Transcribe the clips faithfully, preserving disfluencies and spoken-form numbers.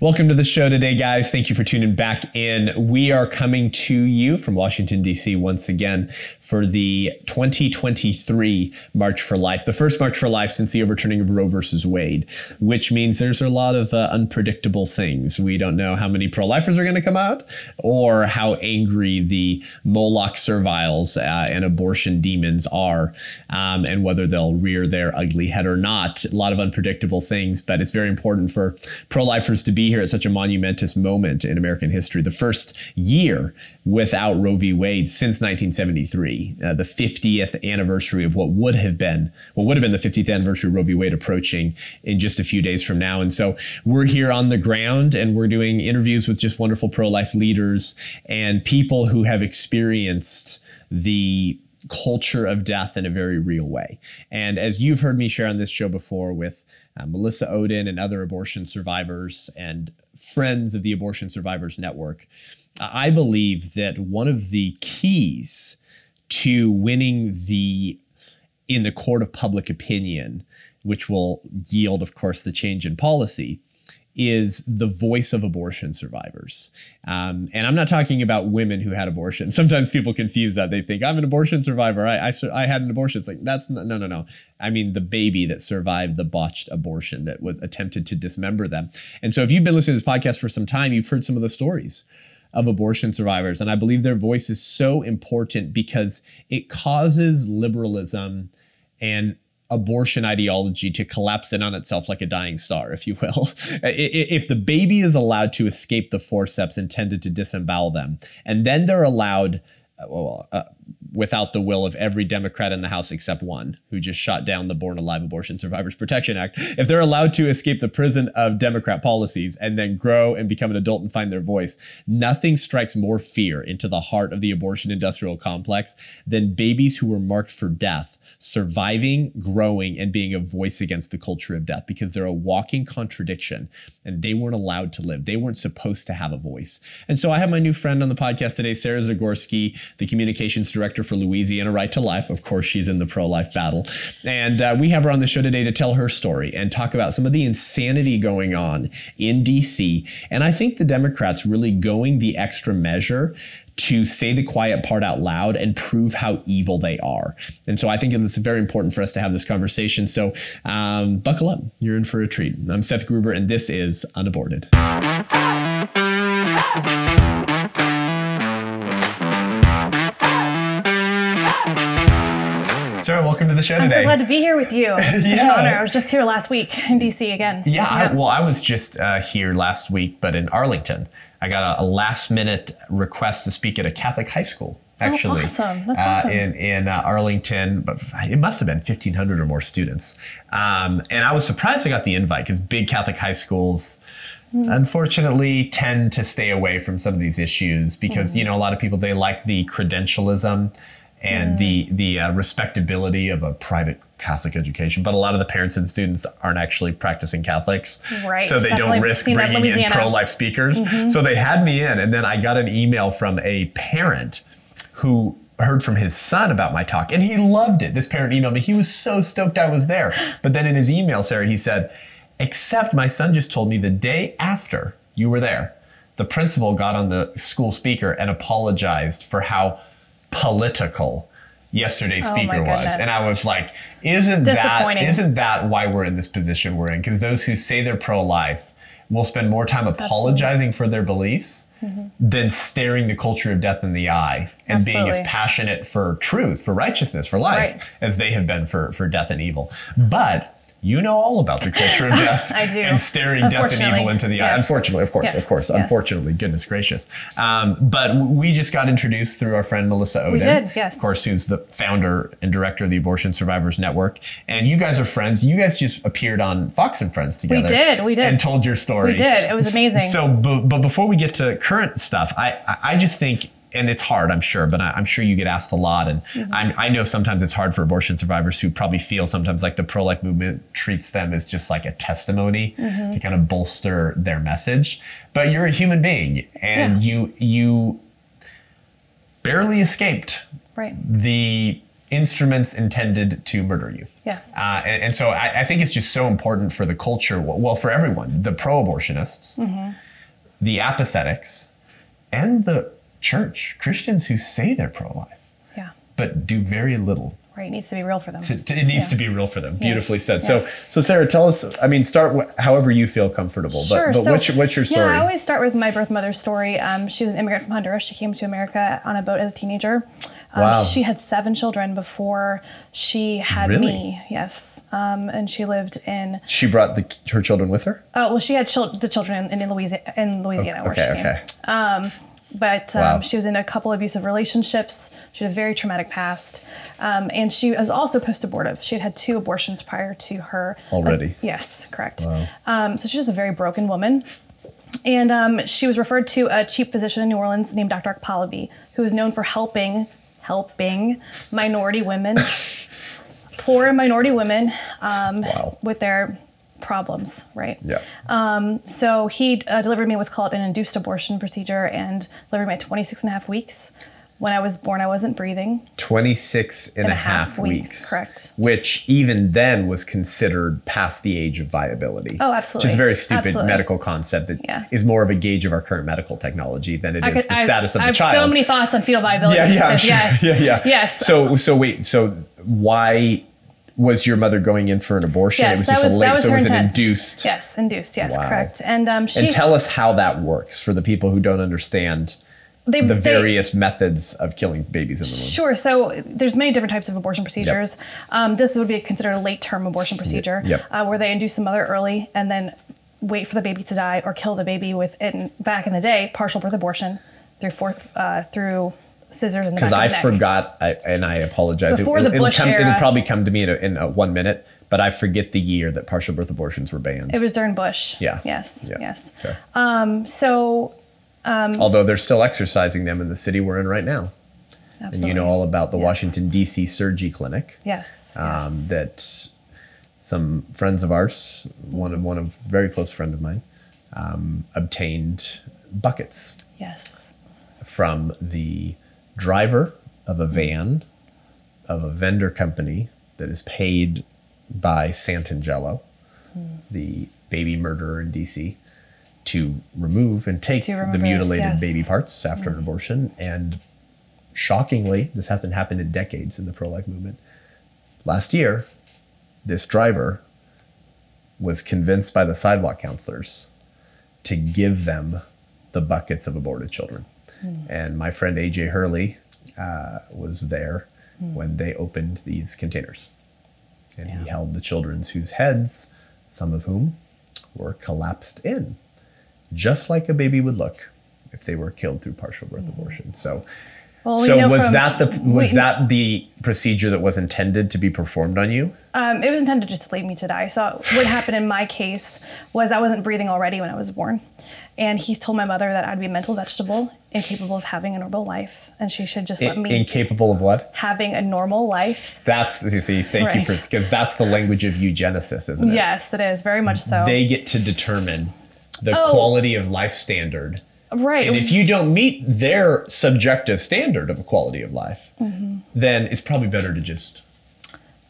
Welcome to the show today, guys. Thank you for tuning back in. We are coming to you from Washington, D C once again for the twenty twenty-three March for Life, the first March for Life since the overturning of Roe versus Wade, which means there's a lot of uh, unpredictable things. We don't know how many pro-lifers are going to come out or how angry the Moloch serviles uh, and abortion demons are um, and whether they'll rear their ugly head or not. A lot of unpredictable things, but it's very important for pro-lifers to be here at such a monumentous moment in American history, the first year without Roe v. Wade since nineteen seventy-three, uh, the fiftieth anniversary of what would have been, what would have been the fiftieth anniversary of Roe v. Wade approaching in just a few days from now. And so we're here on the ground and we're doing interviews with just wonderful pro-life leaders and people who have experienced the culture of death in a very real way. And as you've heard me share on this show before with uh, Melissa Oden and other abortion survivors and friends of the Abortion Survivors Network, I believe that one of the keys to winning the in the court of public opinion, which will yield, of course, the change in policy, is the voice of abortion survivors. Um, and I'm not talking about women who had abortions. Sometimes people confuse that. They think, I'm an abortion survivor. I, I, I had an abortion. It's like, that's not, no, no, no. I mean, the baby that survived the botched abortion that was attempted to dismember them. And so if you've been listening to this podcast for some time, you've heard some of the stories of abortion survivors. And I believe their voice is so important because it causes liberalism and abortion ideology to collapse in on itself like a dying star, if you will. If the baby is allowed to escape the forceps intended to disembowel them, and then they're allowed, well, uh, without the will of every Democrat in the House except one, who just shot down the Born Alive Abortion Survivors Protection Act, if they're allowed to escape the prison of Democrat policies and then grow and become an adult and find their voice, nothing strikes more fear into the heart of the abortion industrial complex than babies who were marked for death, surviving, growing, and being a voice against the culture of death, because they're a walking contradiction and they weren't allowed to live. They weren't supposed to have a voice. And so I have my new friend on the podcast today, Sarah Zagorski, the communications director for Louisiana Right to Life. Of course, she's in the pro-life battle. And uh, we have her on the show today to tell her story and talk about some of the insanity going on in D C. And I think the Democrats really going the extra measure to say the quiet part out loud and prove how evil they are. And so I think it's very important for us to have this conversation. So um, buckle up. You're in for a treat. I'm Seth Gruber, and this is Unaborted. Sarah, welcome to the show today. I'm so glad to be here with you. It's yeah. an honor. I was just here last week in D C again. Yeah, yeah. I, well, I was just uh, here last week, but in Arlington. I got a, a last minute request to speak at a Catholic high school, actually. Oh, awesome. That's awesome. Uh, in in uh, Arlington, but it must have been fifteen hundred or more students. Um, and I was surprised I got the invite because big Catholic high schools, mm. unfortunately, tend to stay away from some of these issues because, mm. you know, a lot of people, they like the credentialism and mm. the the uh, respectability of a private Catholic education, but a lot of the parents and students aren't actually practicing Catholics, right? So they Definitely don't risk bringing in pro-life speakers. Mm-hmm. So they had me in, and then I got an email from a parent who heard from his son about my talk, and he loved it. This parent emailed me. He was so stoked I was there. But then in his email, Sarah, he said, except my son just told me the day after you were there, the principal got on the school speaker and apologized for how political yesterday's oh speaker was. And I was like, isn't that, isn't that why we're in this position we're in? Because those who say they're pro-life will spend more time apologizing Absolutely. For their beliefs mm-hmm. than staring the culture of death in the eye and Absolutely. Being as passionate for truth, for righteousness, for life, right. as they have been for, for death and evil. But you know all about the culture of death I do. And staring death and evil into the yes. eye. Unfortunately, of course, yes. of course, yes. unfortunately, goodness gracious. Um, but we just got introduced through our friend Melissa Oden. We did, yes. Of course, who's the founder and director of the Abortion Survivors Network. And you guys are friends. You guys just appeared on Fox and Friends together. We did, we did. And told your story. We did, it was amazing. So, but, but before we get to current stuff, I, I just think, and it's hard, I'm sure, but I, I'm sure you get asked a lot. And mm-hmm. I'm, I know sometimes it's hard for abortion survivors who probably feel sometimes like the pro-life movement treats them as just like a testimony mm-hmm. to kind of bolster their message. But you're a human being and yeah. you you barely escaped right. the instruments intended to murder you. Yes. Uh, and, and so I, I think it's just so important for the culture, well, for everyone, the pro-abortionists, mm-hmm. the apathetics, and the church, Christians who say they're pro-life, yeah, but do very little. Right, it needs to be real for them. To, to, it needs yeah. to be real for them. Beautifully yes. said. Yes. So, so Sarah, tell us. I mean, start wh- however you feel comfortable. But, sure. but so, what's your, what's your story? Yeah, I always start with my birth mother's story. Um, she was an immigrant from Honduras. She came to America on a boat as a teenager. Um, wow. She had seven children before she had really? me. Yes. Um, and she lived in. She brought the, her children with her. Oh uh, well, she had chil- the children in, in Louisiana. In Louisiana, okay, where she okay. came. Um, But um, wow. she was in a couple abusive relationships. She had a very traumatic past. Um, and she was also post-abortive. She had had two abortions prior to her. Already? Uh, yes, correct. Wow. Um, so she was a very broken woman. And um, she was referred to a chief physician in New Orleans named Doctor Ekpalabi, who is known for helping, helping minority women, poor minority women um, wow. with their problems, right? Yeah. Um, so he uh, delivered me what's called an induced abortion procedure and delivered me at twenty-six and a half weeks. When I was born, I wasn't breathing. twenty-six and, and a half, half weeks, weeks. Correct. Which even then was considered past the age of viability. Oh, absolutely. Which is a very stupid absolutely. medical concept that yeah. is more of a gauge of our current medical technology than it I is could, the I, status of I the child. I have so many thoughts on fetal viability. Yeah, yeah, sure. Yes. Yeah, yeah. Yes. So, so wait, so why... Was your mother going in for an abortion? Yes, it was just was, a late, was so it was an induced. Yes, induced, yes, wow. correct. And um, she- And tell us how that works for the people who don't understand they, the various they, methods of killing babies in the womb. Sure, so there's many different types of abortion procedures. Yep. Um, this would be considered a late-term abortion procedure yep. uh, where they induce the mother early and then wait for the baby to die or kill the baby with, in, back in the day, partial birth abortion through fourth, uh, through- scissors and because I forgot I, and I apologize Before it, the Bush it'll, come, era, it'll probably come to me in, a, in a one minute but I forget the year that partial birth abortions were banned. It was during Bush. Yeah. Yes. Yeah. Yes. Okay. Um, so um, although they're still exercising them in the city we're in right now. Absolutely. And you know all about the yes. Washington D C Surgi Clinic. Yes. Um, yes. That some friends of ours, one of one of very close friend of mine, um, obtained buckets. Yes. From the driver of a van of a vendor company that is paid by Santangelo, mm. the baby murderer in D C, to remove and take remove the mutilated yes. baby parts after mm. an abortion. And shockingly, this hasn't happened in decades in the pro-life movement. Last year, this driver was convinced by the sidewalk counselors to give them the buckets of aborted children. Mm. And my friend A J. Hurley uh, was there mm. when they opened these containers. And yeah. he held the children whose heads, some of whom, were collapsed in, just like a baby would look if they were killed through partial birth mm. abortion. So, well, so was from, that the was we, that the procedure that was intended to be performed on you? Um, it was intended just to leave me to die. So what happened in my case was I wasn't breathing already when I was born. And he told my mother that I'd be a mental vegetable, incapable of having a normal life, and she should just let me. Incapable of what? Having a normal life. That's you see. Thank right. you for because that's the language of eugenicists, isn't it? Yes, it is very much so. They get to determine the oh. quality of life standard. Right. And if you don't meet their subjective standard of a quality of life, mm-hmm. then it's probably better to just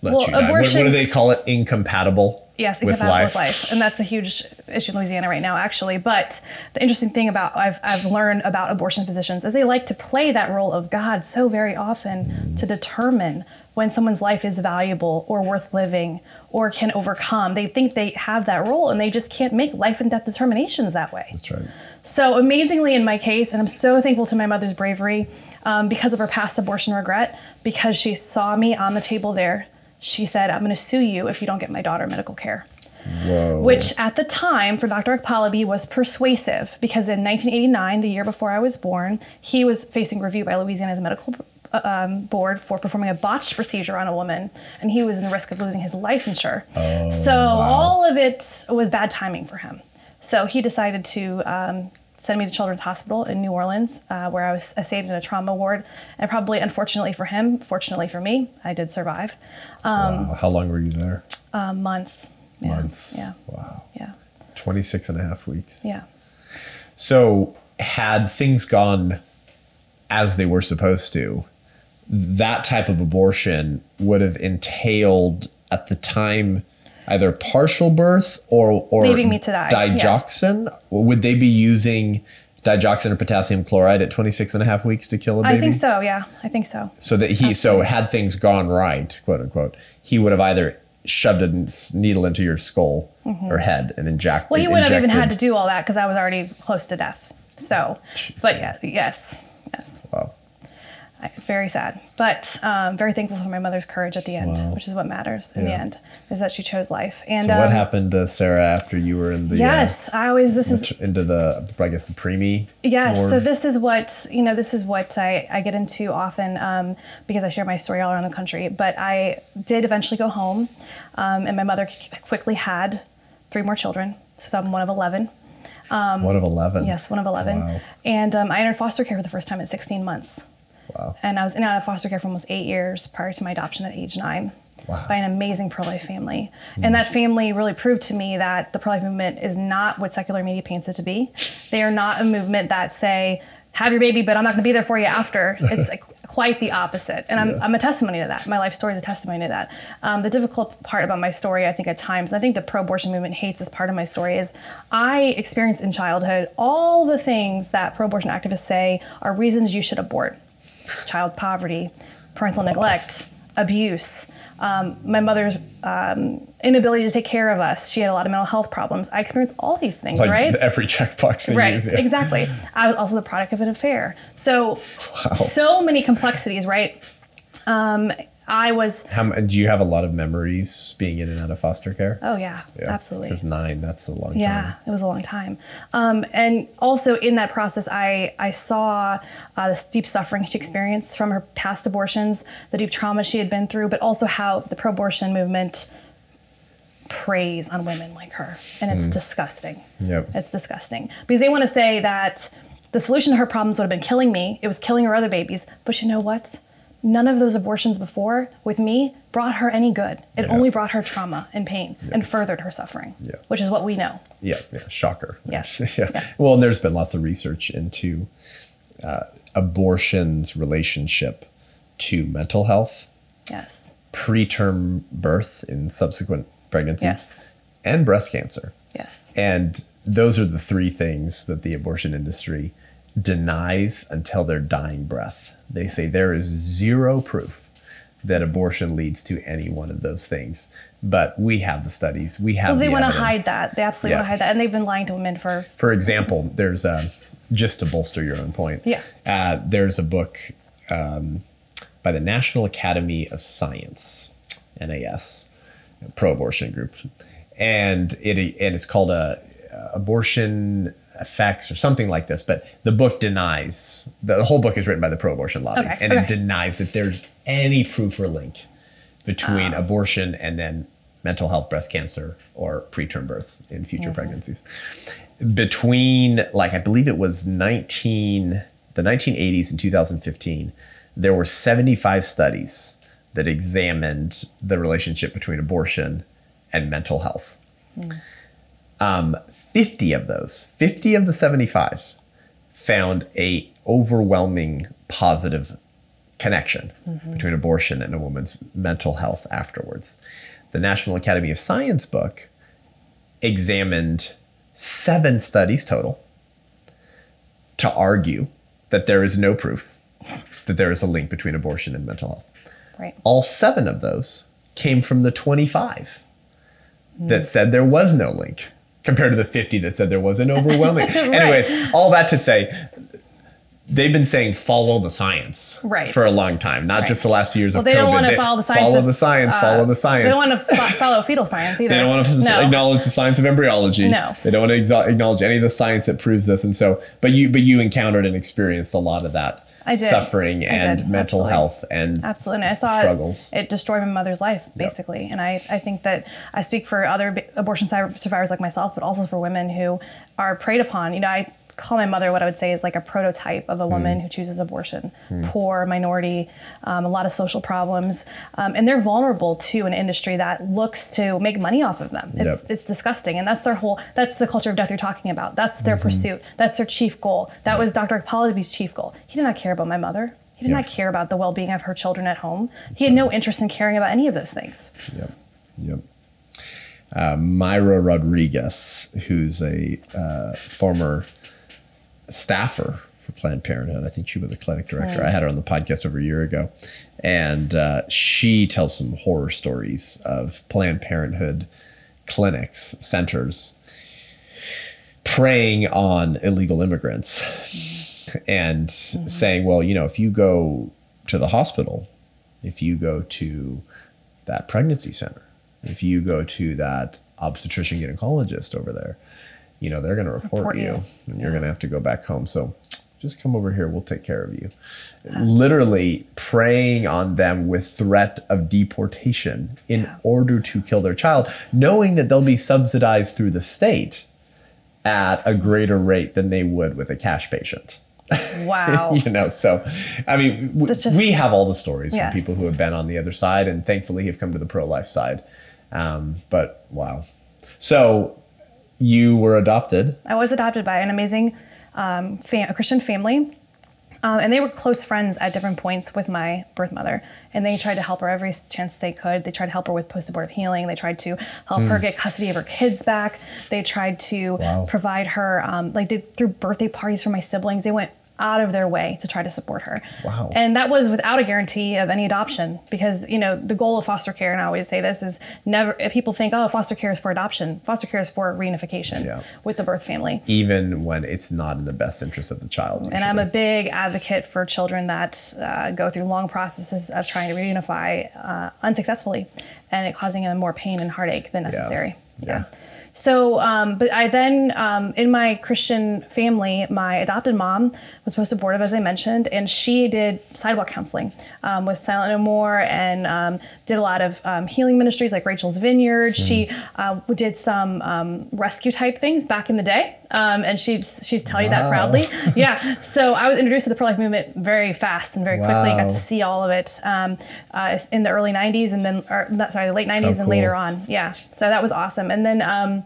let well, you die. Abortion, what, what do they call it? Incompatible. Yes, incompatible with life. with life. And that's a huge issue in Louisiana right now, actually. But the interesting thing about I've I've learned about abortion physicians is they like to play that role of God so very often mm. to determine when someone's life is valuable or worth living or can overcome. They think they have that role and they just can't make life and death determinations that way. That's right. So amazingly in my case, and I'm so thankful to my mother's bravery um, because of her past abortion regret, because she saw me on the table there. She said, I'm going to sue you if you don't get my daughter medical care. Whoa. Which at the time for Doctor Ekpalabi was persuasive because in nineteen eighty-nine, the year before I was born, he was facing review by Louisiana's medical um, board for performing a botched procedure on a woman. And he was in the risk of losing his licensure. Oh, so wow. all of it was bad timing for him. So he decided to um, send me to Children's Hospital in New Orleans, uh, where I was I stayed in a trauma ward. And probably, unfortunately for him, fortunately for me, I did survive. Um, wow. How long were you there? Uh, months. Yeah. Months. Yeah. Wow. Yeah. twenty-six and a half weeks. Yeah. So had things gone as they were supposed to, that type of abortion would have entailed at the time either partial birth or, or leaving me to die. Digoxin. Yes. Would they be using digoxin or potassium chloride at twenty-six and a half weeks to kill a baby? I think so. Yeah, I think so. So that he, Absolutely. so had things gone right, quote unquote, he would have either shoved a needle into your skull mm-hmm. or head and inject. Well, he wouldn't have even had to do all that because I was already close to death. So, Jeez. but yes, yes, yes. Wow. I, very sad, but um, very thankful for my mother's courage at the end, wow. which is what matters in yeah. the end, is that she chose life. And so um, what happened to Sarah after you were in the yes? Uh, I always this which, is into the I guess the preemie. Yes, ward. So this is what you know. This is what I, I get into often um, because I share my story all around the country. But I did eventually go home, um, and my mother quickly had three more children. So I'm one of eleven. Um, one of eleven. Yes, one of eleven. Wow. And um, I entered foster care for the first time at sixteen months. Wow. And I was in and out of foster care for almost eight years prior to my adoption at age nine wow. by an amazing pro-life family. Mm. And that family really proved to me that the pro-life movement is not what secular media paints it to be. They are not a movement that say, have your baby, but I'm not going to be there for you after. It's like quite the opposite. And I'm, yeah. I'm a testimony to that. My life story is a testimony to that. Um, the difficult part about my story, I think at times, I think the pro-abortion movement hates as part of my story, is I experienced in childhood all the things that pro-abortion activists say are reasons you should abort. Child poverty, parental neglect, abuse, um, my mother's um, inability to take care of us. She had a lot of mental health problems. I experienced all these things, like right? Every checkbox. Right, use, yeah. exactly. I was also the product of an affair. So, wow. so many complexities, right? Um, I was... How, do you have a lot of memories being in and out of foster care? Oh, yeah, yeah. absolutely. Because nine, that's a long yeah, time. Yeah, it was a long time. Um, and also in that process, I, I saw uh, the deep suffering she experienced from her past abortions, the deep trauma she had been through, but also how the pro-abortion movement preys on women like her. And it's mm. disgusting. Yep. It's disgusting. Because they want to say that the solution to her problems would have been killing me. It was killing her other babies. But you know what? None of those abortions before with me brought her any good. It yeah. only brought her trauma and pain yeah. and furthered her suffering, yeah. which is what we know. Yeah, yeah. Shocker. Yeah. yeah. yeah. Well, and there's been lots of research into uh, abortion's relationship to mental health, yes, preterm birth in subsequent pregnancies, yes. and breast cancer. Yes. And those are the three things that the abortion industry denies until their dying breath. They yes. say there is zero proof that abortion leads to any one of those things. But we have the studies. We have well, they the evidence. They want to hide that. They absolutely yeah. want to hide that. And they've been lying to women for... For example, there's a... Just to bolster your own point, yeah. uh, there's a book um, by the National Academy of Science, N A S, pro-abortion group. And it and it's called a, a Abortion... Effects or something like this, but the book denies, the whole book is written by the pro-abortion lobby, okay, and okay. it denies that there's any proof or link between uh, abortion and then mental health, breast cancer, or preterm birth in future mm-hmm. pregnancies. Between, like, I believe it was nineteen, the nineteen eighties and two thousand fifteen, there were seventy-five studies that examined the relationship between abortion and mental health. Mm. Um, fifty of those, fifty of the seventy-five found a overwhelming positive connection mm-hmm. between abortion and a woman's mental health afterwards. The National Academy of Science book examined seven studies total to argue that there is no proof that there is a link between abortion and mental health. Right. All seven of those came from the twenty-five mm. that said there was no link, compared to the fifty that said there was an overwhelming. right. Anyways, all that to say, they've been saying follow the science right. for a long time, not right. just the last few years well, of they COVID. They don't want to follow the science. Follow of, the science, uh, follow the science. They don't want to fo- follow fetal science either. They don't want to no. acknowledge the science of embryology. No. They don't want to exa- acknowledge any of the science that proves this. And so, but you but you encountered and experienced a lot of that. I did. Suffering I and did. mental Absolutely. health and Absolutely. And I saw struggles. It, it destroyed my mother's life, basically. Yep. And I, I think that I speak for other abortion survivors like myself, but also for women who are preyed upon. You know, I call my mother what I would say is like a prototype of a woman mm. who chooses abortion. Mm. Poor, minority, um, a lot of social problems. Um, and they're vulnerable to an industry that looks to make money off of them. It's yep. it's disgusting. And that's their whole, that's the culture of death you're talking about. That's their mm-hmm. pursuit. That's their chief goal. That yep. was Doctor Ekpalabi's chief goal. He did not care about my mother. He did yeah. not care about the well-being of her children at home. He had no interest in caring about any of those things. Yep, yep. Uh, Myra Rodriguez, who's a uh, former staffer for Planned Parenthood. I think she was the clinic director. Right. I had her on the podcast over a year ago. And uh, she tells some horror stories of Planned Parenthood clinics, centers, preying on illegal immigrants. And mm-hmm. saying, well, you know, if you go to the hospital, if you go to that pregnancy center, if you go to that obstetrician gynecologist over there, you know, they're going to report, report you, you and you're yeah. going to have to go back home. So just come over here. We'll take care of you. That's... Literally preying on them with threat of deportation in yeah. order to kill their child, knowing that they'll be subsidized through the state at a greater rate than they would with a cash patient. Wow. You know, so, I mean, w- just, we have all the stories yes. from people who have been on the other side and thankfully have come to the pro-life side. Um, but wow. So you were adopted. I was adopted by an amazing um, fam- a Christian family. Um, and they were close friends at different points with my birth mother. And they tried to help her every chance they could. They tried to help her with post-abortive healing. They tried to help mm. her get custody of her kids back. They tried to wow. provide her, um, like they threw birthday parties for my siblings. They went out of their way to try to support her. Wow. And that was without a guarantee of any adoption because, you know, the goal of foster care, and I always say this, is never, if people think, oh, foster care is for adoption. Foster care is for reunification yeah. with the birth family. Even when it's not in the best interest of the child. Usually. And I'm a big advocate for children that uh, go through long processes of trying to reunify uh, unsuccessfully and it causing them more pain and heartache than necessary. Yeah. yeah. yeah. So, um, but I then, um, in my Christian family, my adopted mom was post-abortive, as I mentioned, and she did sidewalk counseling um, with Silent No More and um, did a lot of um, healing ministries like Rachel's Vineyard. Mm. She uh, did some um, rescue type things back in the day, um, and she'd, she'd tell wow. you that proudly. Yeah, so I was introduced to the pro-life movement very fast and very wow. quickly. I got to see all of it um, uh, in the early nineties and then, or, sorry, the late nineties oh, and cool. later on. Yeah, so that was awesome. And then... Um,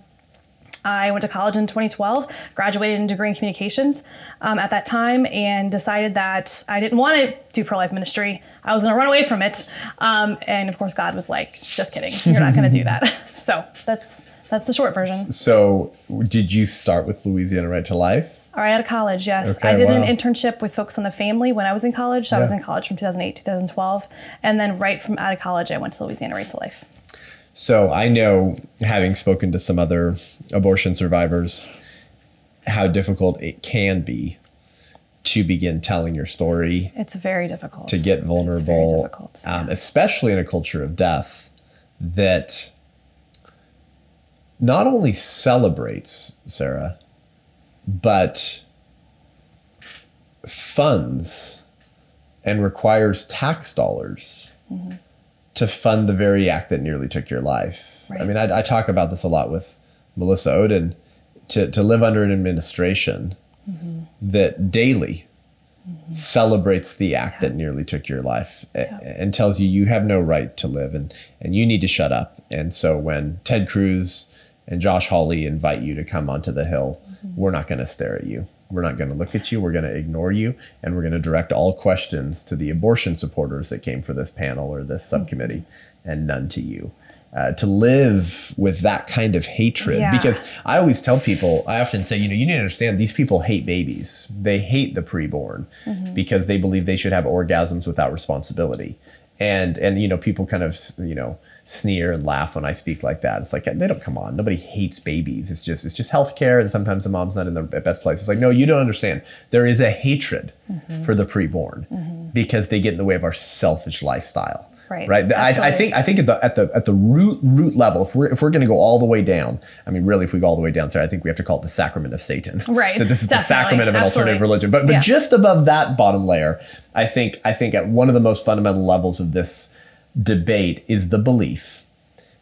I went to college in twenty twelve, graduated in degree in communications um, at that time, and decided that I didn't want to do pro-life ministry. I was going to run away from it. Um, and of course, God was like, just kidding. You're not going to do that. So that's that's the short version. So did you start with Louisiana Right to Life? All right, out of college, yes. Okay, I did wow. an internship with Folks on the Family when I was in college. So yeah. I was in college from two thousand eight, two thousand twelve. And then right from out of college, I went to Louisiana Right to Life. So I know, having spoken to some other abortion survivors, how difficult it can be to begin telling your story. It's very difficult. To get vulnerable, yeah. um, especially in a culture of death that not only celebrates, Sarah, but funds and requires tax dollars mm-hmm. to fund the very act that nearly took your life. Right. I mean, I, I talk about this a lot with Melissa Oden, to, to live under an administration mm-hmm. that daily mm-hmm. celebrates the act yeah. that nearly took your life yeah. and, and tells you you have no right to live and, and you need to shut up. And so when Ted Cruz and Josh Hawley invite you to come onto the Hill, mm-hmm. we're not gonna stare at you. We're not gonna look at you, we're gonna ignore you, and we're gonna direct all questions to the abortion supporters that came for this panel or this subcommittee, mm-hmm. and none to you. Uh, to live with that kind of hatred, yeah. because I always tell people, I often say, you know, you need to understand these people hate babies. They hate the preborn mm-hmm. because they believe they should have orgasms without responsibility. And, and you know, people kind of, you know, sneer and laugh when I speak like that. It's like, they don't, come on, nobody hates babies. It's just, it's just healthcare, and sometimes the mom's not in the best place. It's like, no, you don't understand. There is a hatred mm-hmm. for the preborn mm-hmm. because they get in the way of our selfish lifestyle. Right. Right. I, I think I think at the at the at the root root level, if we're if we're going to go all the way down, I mean, really, if we go all the way down, Sarah, I think we have to call it the sacrament of Satan. Right. That this is Definitely. the sacrament of an Absolutely. alternative religion. But but yeah. just above that bottom layer, I think I think at one of the most fundamental levels of this debate is the belief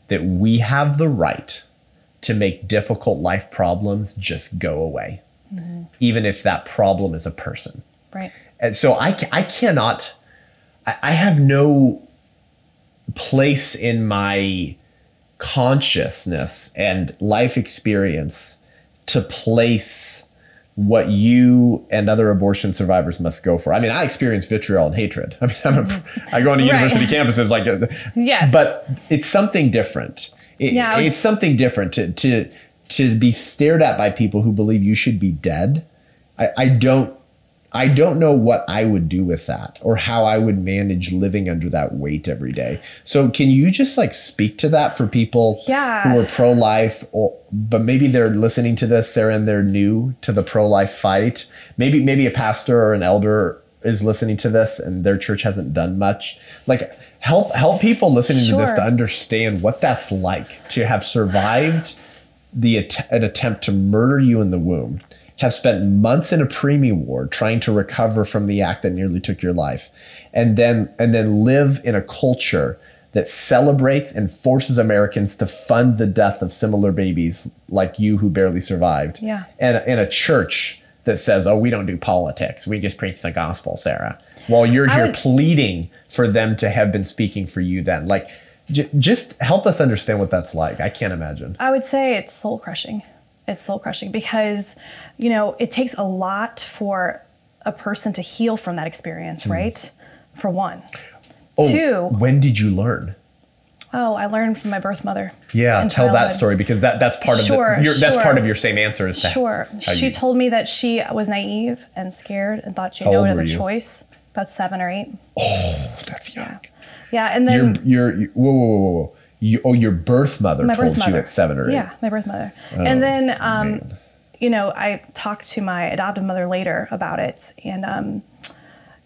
that we have the right to make difficult life problems just go away, mm-hmm. even if that problem is a person. Right. And so I I cannot, I, I have no place in my consciousness and life experience to place what you and other abortion survivors must go for. I mean, I experience vitriol and hatred. I mean, I'm a, I go into right. university campuses like, yes, but it's something different. It, yeah, it's something different to to to be stared at by people who believe you should be dead. I, I don't I don't know what I would do with that or how I would manage living under that weight every day. So can you just like speak to that for people yeah. who are pro-life, or but maybe they're listening to this, Sarah, and they're new to the pro-life fight. Maybe maybe a pastor or an elder is listening to this and their church hasn't done much. Like help help people listening sure. to this to understand what that's like to have survived the att- an attempt to murder you in the womb, have spent months in a preemie ward trying to recover from the act that nearly took your life, and then and then live in a culture that celebrates and forces Americans to fund the death of similar babies like you who barely survived. Yeah. And in a church that says, oh, we don't do politics. We just preach the gospel, Sarah. While you're I here would... pleading for them to have been speaking for you then. Like, j- just help us understand what that's like. I can't imagine. I would say it's soul crushing. It's soul crushing because, you know, it takes a lot for a person to heal from that experience, mm. right? For one. Oh, two. When did you learn? Oh, I learned from my birth mother. Yeah, tell childhood. That story because that, that's part sure, of the, your, sure. that's part of your same answer is that. Sure. How she you, told me that she was naive and scared and thought she had no other choice. About seven or eight. Oh, that's young. Yeah, yeah and then you're, you're whoa, whoa, whoa, whoa. You, oh, your birth mother my told birth mother. You at seven or eight. Yeah, my birth mother. Oh, and then, um, man. you know, I talked to my adoptive mother later about it. And, um,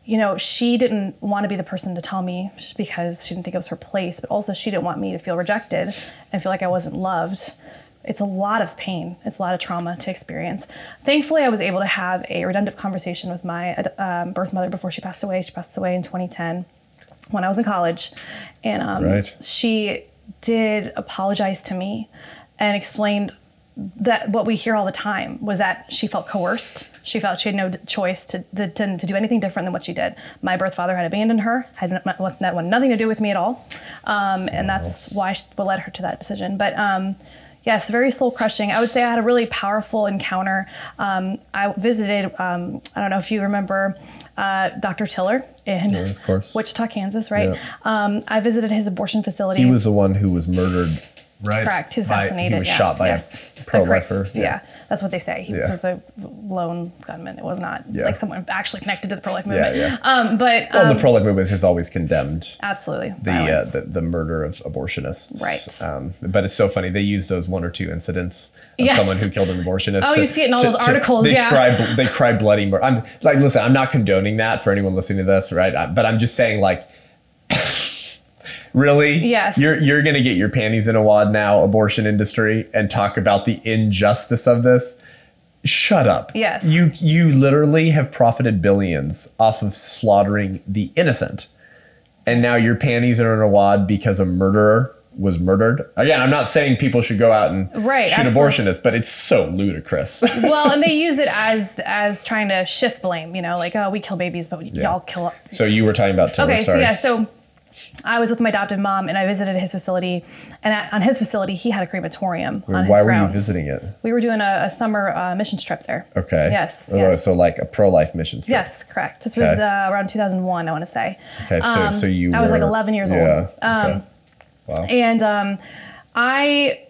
you know, she didn't want to be the person to tell me because she didn't think it was her place. But also she didn't want me to feel rejected and feel like I wasn't loved. It's a lot of pain. It's a lot of trauma to experience. Thankfully, I was able to have a redundant conversation with my um, birth mother before she passed away. She passed away in twenty ten when I was in college. And um, right. she... did apologize to me and explained that what we hear all the time was that she felt coerced. She felt she had no choice to, to, to do anything different than what she did. My birth father had abandoned her, had that one nothing to do with me at all. Um, and that's why she, what led her to that decision. But um, yes, very soul crushing. I would say I had a really powerful encounter. Um, I visited, um, I don't know if you remember, uh, Doctor Tiller in yeah, Wichita, Kansas, right? Yeah. Um, I visited his abortion facility. He was the one who was murdered, right? Correct, who was assassinated. He was yeah. shot by yes. a pro-lifer. Yeah. yeah, that's what they say. He yeah. was a lone gunman. It was not yeah. like someone actually connected to the pro-life movement. Yeah, yeah. Um, but, well, um, the pro-life movement has always condemned absolutely the, uh, the the murder of abortionists. Right. Um, but it's so funny. They use those one or two incidents of yes. someone who killed an abortionist. Oh, to, you see it in all to, those to, articles. They, yeah. cry, they cry bloody murder. I'm like, listen, I'm not condoning that for anyone listening to this, right? I, but I'm just saying, like, really? Yes. You're you're gonna get your panties in a wad now, abortion industry, and talk about the injustice of this. Shut up. Yes. You you literally have profited billions off of slaughtering the innocent, and now your panties are in a wad because a murderer was murdered. Again, I'm not saying people should go out and right, shoot absolutely. abortionists, but it's so ludicrous. Well, and they use it as as trying to shift blame. You know, like, oh, we kill babies, but yeah. y'all kill. Up. So you were talking about Tiller. Okay. Sorry. So yeah. So. I was with my adopted mom and I visited his facility, and at, on his facility, he had a crematorium Wait, on his Why grounds. Were you visiting it? We were doing a, a summer uh, missions trip there. Okay. Yes, oh, yes. So like a pro-life missions trip. Yes, correct. This okay. was uh, around two thousand one, I want to say. Okay, so, um, so you I were... I was like eleven years yeah, old. Um, okay. Wow. And um, I,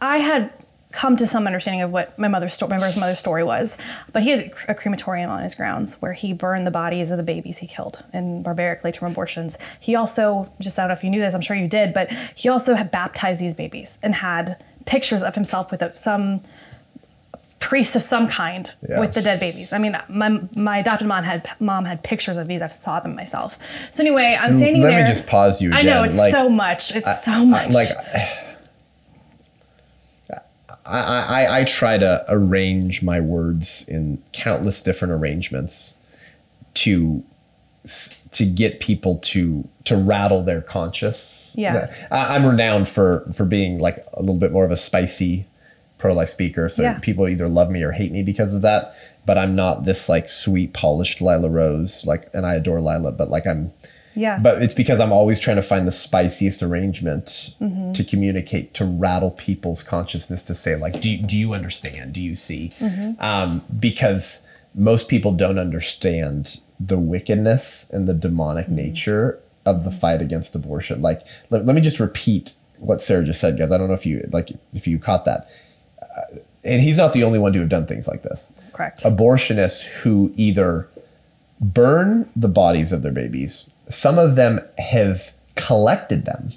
I had come to some understanding of what my mother's story, my birth mother's story was, but he had a crematorium on his grounds where he burned the bodies of the babies he killed in barbaric late-term abortions. He also, just I don't know if you knew this, I'm sure you did, but he also had baptized these babies and had pictures of himself with some priest of some kind yes. with the dead babies. I mean, my my adopted mom had mom had pictures of these. I've saw them myself. So anyway, I'm standing Let there. Let me just pause you again. I know, it's like, so much. It's I, so much. I, like. I, I, I try to arrange my words in countless different arrangements to to get people to to rattle their conscience. Yeah, I, I'm renowned for for being like a little bit more of a spicy pro-life speaker. So yeah. people either love me or hate me because of that. But I'm not this like sweet, polished Lila Rose. Like, and I adore Lila, but like I'm. Yeah. But it's because I'm always trying to find the spiciest arrangement mm-hmm. to communicate, to rattle people's consciousness, to say like, do, do you understand? Do you see? Mm-hmm. Um, because most people don't understand the wickedness and the demonic mm-hmm. nature of the fight against abortion. Like, let, let me just repeat what Sarah just said, guys. I don't know if you, like, if you caught that. Uh, and he's not the only one to have done things like this. Correct. Abortionists who either burn the bodies of their babies. Some of them have collected them.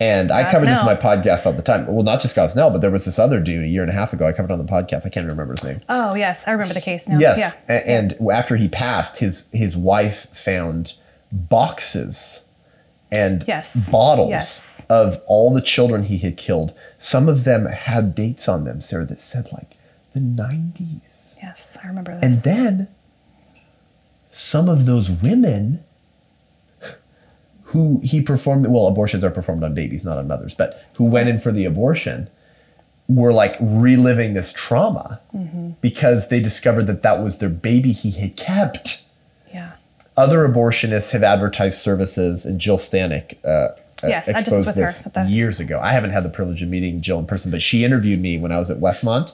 And Gosnell. I covered this in my podcast all the time. Well, not just Gosnell, but there was this other dude a year and a half ago. I covered on the podcast. I can't remember his name. Oh, yes. I remember the case now. Yes. Yeah. And, and after he passed, his his wife found boxes and yes. bottles yes. of all the children he had killed. Some of them had dates on them, Sarah, that said like the nineties. Yes, I remember this. And then some of those women who he performed, well, abortions are performed on babies, not on mothers, but who went in for the abortion were like reliving this trauma mm-hmm. because they discovered that that was their baby he had kept. Yeah. Other abortionists have advertised services, and Jill Stanek uh, yes, exposed this her, years ago. I haven't had the privilege of meeting Jill in person, but she interviewed me when I was at Westmont,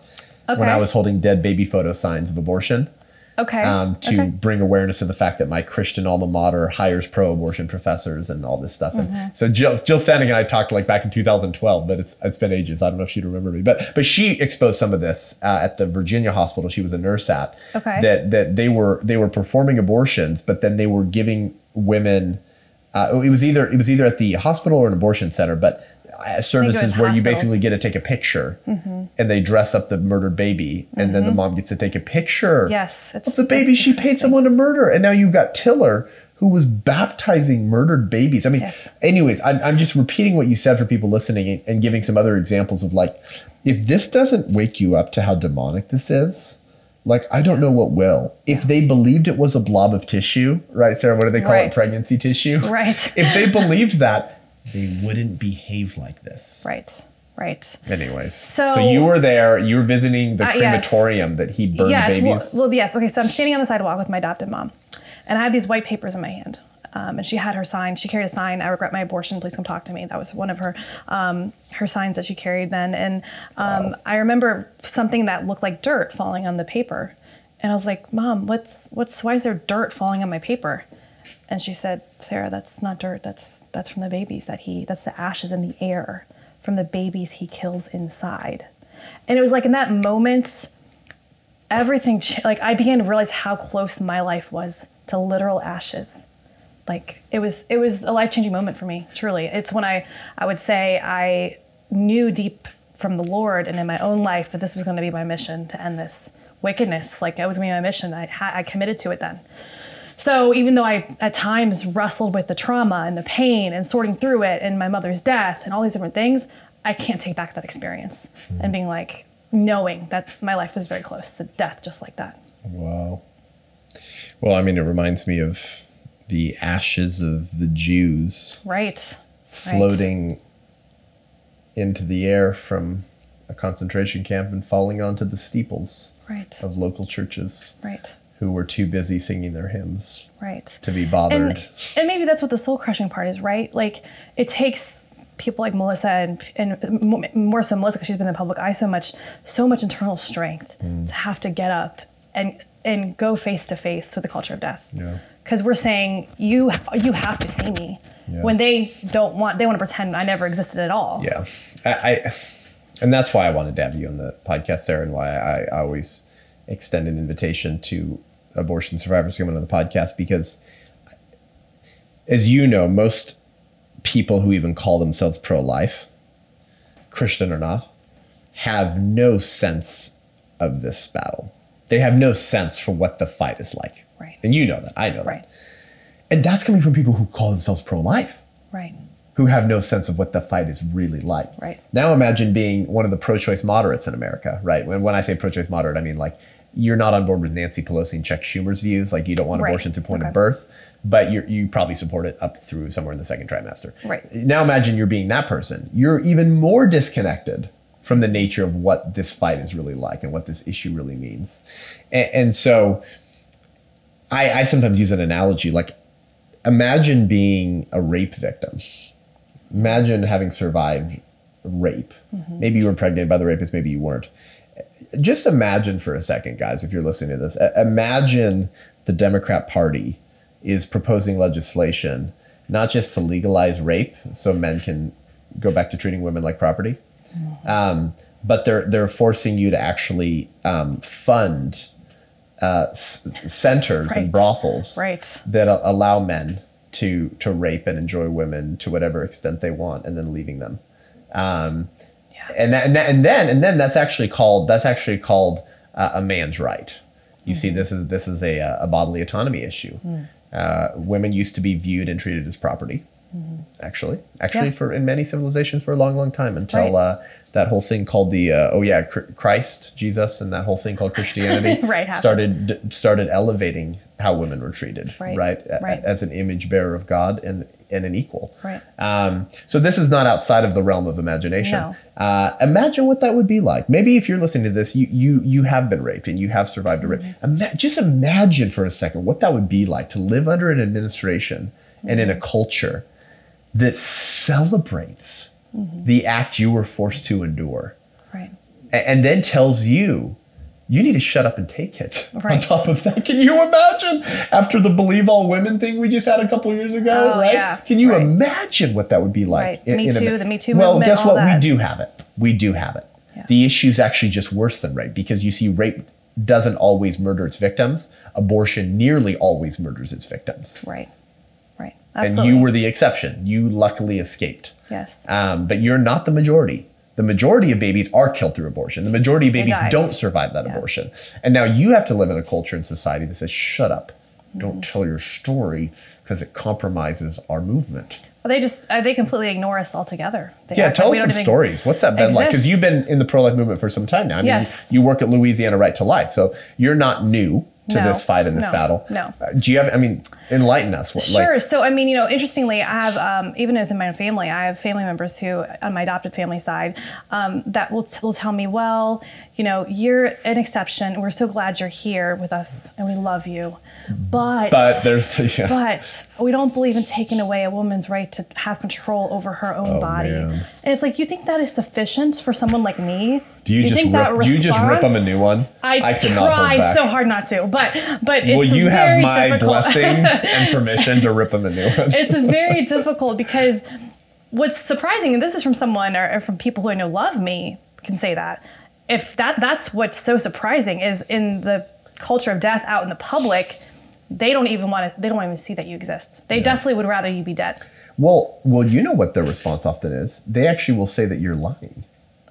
okay. when I was holding dead baby photo signs of abortion. Okay. Um, to okay. bring awareness to the fact that my Christian alma mater hires pro-abortion professors and all this stuff. And mm-hmm. so Jill, Jill Stanek and I talked like back in two thousand twelve, but it's it's been ages. I don't know if she'd remember me, but but she exposed some of this uh, at the Virginia hospital she was a nurse at. Okay. That that they were they were performing abortions, but then they were giving women. Uh, it was either it was either at the hospital or an abortion center, but. Services where hospitals. You basically get to take a picture mm-hmm. and they dress up the murdered baby and mm-hmm. then the mom gets to take a picture yes, it's, of the baby she paid someone to murder. And now you've got Tiller who was baptizing murdered babies. I mean, yes. anyways, I'm, I'm just repeating what you said for people listening and, and giving some other examples of like, if this doesn't wake you up to how demonic this is, like, I don't know what will. If they believed it was a blob of tissue, right, Sarah, what do they call right. it? Pregnancy tissue? Right. If they believed that, they wouldn't behave like this. Right, right. Anyways, so, so you were there, you were visiting the uh, crematorium yes. that he burned yes, babies? Well, well, yes. Okay, so I'm standing on the sidewalk with my adopted mom, and I had these white papers in my hand, um, and she had her sign. She carried a sign, "I regret my abortion, please come talk to me." That was one of her um, her signs that she carried then, and um, wow. I remember something that looked like dirt falling on the paper, and I was like, "Mom, what's what's why is there dirt falling on my paper?" And she said, "Sarah, that's not dirt. That's that's from the babies that he, that's the ashes in the air from the babies he kills inside." And it was like in that moment, everything, like I began to realize how close my life was to literal ashes. Like it was, it was a life-changing moment for me, truly. It's when I, I would say I knew deep from the Lord and in my own life that this was going to be my mission to end this wickedness. Like it was going to be my mission. I, I committed to it then. So even though I, at times, wrestled with the trauma and the pain and sorting through it and my mother's death and all these different things, I can't take back that experience mm-hmm. and being like, knowing that my life was very close to death just like that. Wow. Well, I mean, it reminds me of the ashes of the Jews. Right. Floating right. into the air from a concentration camp and falling onto the steeples right. of local churches. Right. Who were too busy singing their hymns right. to be bothered. And, and maybe that's what the soul-crushing part is, right? Like, it takes people like Melissa, and, and more so Melissa, because she's been in the public eye so much, so much internal strength mm. to have to get up and and go face-to-face with the culture of death. Because yeah. we're saying, you you have to see me. Yeah. When they don't want, they want to pretend I never existed at all. Yeah. I, I and that's why I wanted to have you on the podcast, Sarah, and why I, I always extend an invitation to abortion survivors coming on the podcast, because as you know, most people who even call themselves pro-life, Christian or not, have no sense of this battle. They have no sense for what the fight is like. Right. And you know that, I know right. that. And that's coming from people who call themselves pro-life. Right. Who have no sense of what the fight is really like. Right. Now imagine being one of the pro-choice moderates in America, right? When, when I say pro-choice moderate, I mean like, you're not on board with Nancy Pelosi and Chuck Schumer's views, like you don't want right. abortion through point okay. of birth, but you you probably support it up through somewhere in the second trimester. Right. Now imagine you're being that person. You're even more disconnected from the nature of what this fight is really like and what this issue really means. And, and so I, I sometimes use an analogy, like imagine being a rape victim. Imagine having survived rape. Mm-hmm. Maybe you were impregnated by the rapist, maybe you weren't. Just imagine for a second, guys, if you're listening to this, imagine the Democrat Party is proposing legislation, not just to legalize rape so men can go back to treating women like property, mm-hmm. um, but they're they're forcing you to actually um, fund uh, s- centers right. and brothels right. that a- allow men to to rape and enjoy women to whatever extent they want, and then leaving them. Um, yeah. And that, and, that, and then and then that's actually called that's actually called uh, a man's right. You mm-hmm. see, this is this is a, a bodily autonomy issue. Mm. Uh, women used to be viewed and treated as property. Mm-hmm. Actually, actually, yeah. for in many civilizations for a long, long time until right. uh, that whole thing called the uh, oh yeah cr- Christ, Jesus, and that whole thing called Christianity right, started d- started elevating how women were treated, right, right? right. A- as an image bearer of God and and an equal. Right. Um, so this is not outside of the realm of imagination. No. Uh, imagine what that would be like. Maybe if you're listening to this, you you you have been raped and you have survived a rape. Mm-hmm. Ima- just imagine for a second what that would be like to live under an administration mm-hmm. and in a culture that celebrates mm-hmm. the act you were forced to endure. Right. And then tells you, you need to shut up and take it. Right. On top of that, can you imagine after the Believe All Women thing we just had a couple years ago, oh, right? Yeah. Can you right. imagine what that would be like? Right. In, Me in Too, a, the Me Too well, movement, Well, guess what, that. we do have it. We do have it. Yeah. The issue's actually just worse than rape, because you see rape doesn't always murder its victims. Abortion nearly always murders its victims. Right. Right. Absolutely. And you were the exception. You luckily escaped. Yes. Um, but you're not the majority. The majority of babies are killed through abortion. The majority of babies don't survive that yeah. abortion. And now you have to live in a culture and society that says, shut up. Mm-hmm. Don't tell your story, because it compromises our movement. Well, they just, uh, they completely ignore us altogether. They yeah, tell like us some stories. Ex- What's that been exists. like? Because you've been in the pro-life movement for some time now. I mean, yes. you, you work at Louisiana Right to Life, so you're not new to no, this fight and this no, battle. No. Uh, do you have, I mean, enlighten us. What, sure. Like, so, I mean, you know, interestingly, I have, um, even within my own family, I have family members who, on my adopted family side, um, that will, t- will tell me, well, you know, you're an exception. We're so glad you're here with us and we love you. But, but, there's the, yeah. but we don't believe in taking away a woman's right to have control over her own oh, body. Man. And it's like, you think that is sufficient for someone like me? Do you, you just think rip, that response, do you just rip them a new one? I, I try so hard not to, but but it's Will you very have my difficult. blessing and permission to rip them a new one? It's very difficult, because what's surprising, and this is from someone or, or from people who I know love me, can say that. If that that's what's so surprising is in the culture of death out in the public, they don't even want to. They don't even see that you exist. They yeah. definitely would rather you be dead. Well, well, you know what their response often is. They actually will say that you're lying.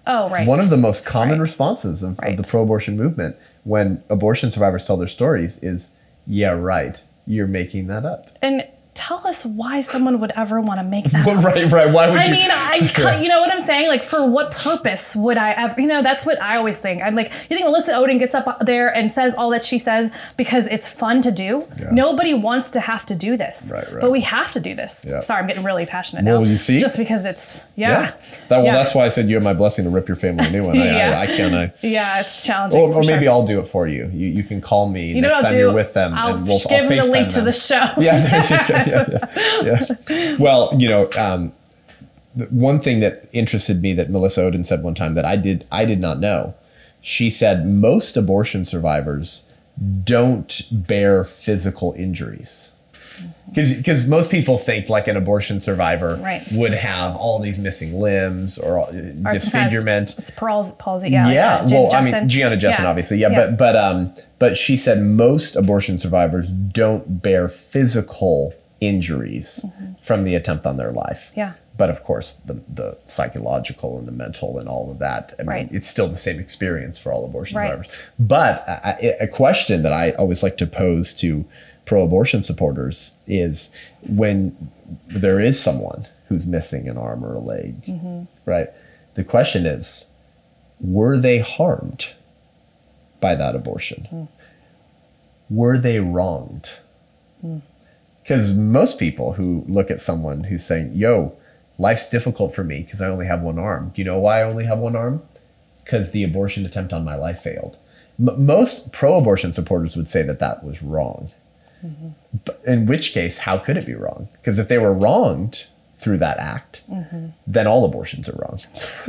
Oh, right. One of the most common right. responses of, right. of the pro-abortion movement when abortion survivors tell their stories is, yeah, right, you're making that up. And tell us why someone would ever want to make that well, up. Right, right. Why would I you? I mean, I, yeah. you know what I'm saying? Like, for what purpose would I ever, you know, that's what I always think. I'm like, you think Melissa Oden gets up there and says all that she says because it's fun to do? Yeah. Nobody wants to have to do this. Right, right. But we have to do this. Yeah. Sorry, I'm getting really passionate well, now. Well, you see? Just because it's, yeah. yeah. That, well, yeah. that's why I said you have my blessing to rip your family a new one. I, yeah. I, I can't. I, yeah, it's challenging. Or, or sure. maybe I'll do it for you. You you can call me you next time do? you're with them. I'll and we'll, give I'll them the link them. to the show. Yeah, there you go. Yeah, yeah, yeah. Well, you know, um, the one thing that interested me that Melissa Oden said one time that I did I did not know, she said most abortion survivors don't bear physical injuries. Because most people think like an abortion survivor right. would have all these missing limbs or, or disfigurement. Palsy, yeah. Yeah, like, uh, well, Justin. I mean, Gianna Justin, yeah. obviously, yeah, yeah. But but um, but she said most abortion survivors don't bear physical injuries mm-hmm. from the attempt on their life. Yeah. But of course, the the psychological and the mental and all of that, I mean, right. it's still the same experience for all abortion right. survivors. But a, a question that I always like to pose to pro-abortion supporters is when there is someone who's missing an arm or a leg, mm-hmm. right? The question is, were they harmed by that abortion? Mm. Were they wronged? Because mm. most people who look at someone who's saying, yo, life's difficult for me because I only have one arm. Do you know why I only have one arm? Because the abortion attempt on my life failed. M- most pro-abortion supporters would say that that was wrong. Mm-hmm. But in which case, how could it be wrong? Because if they were wronged through that act, mm-hmm. then all abortions are wrong.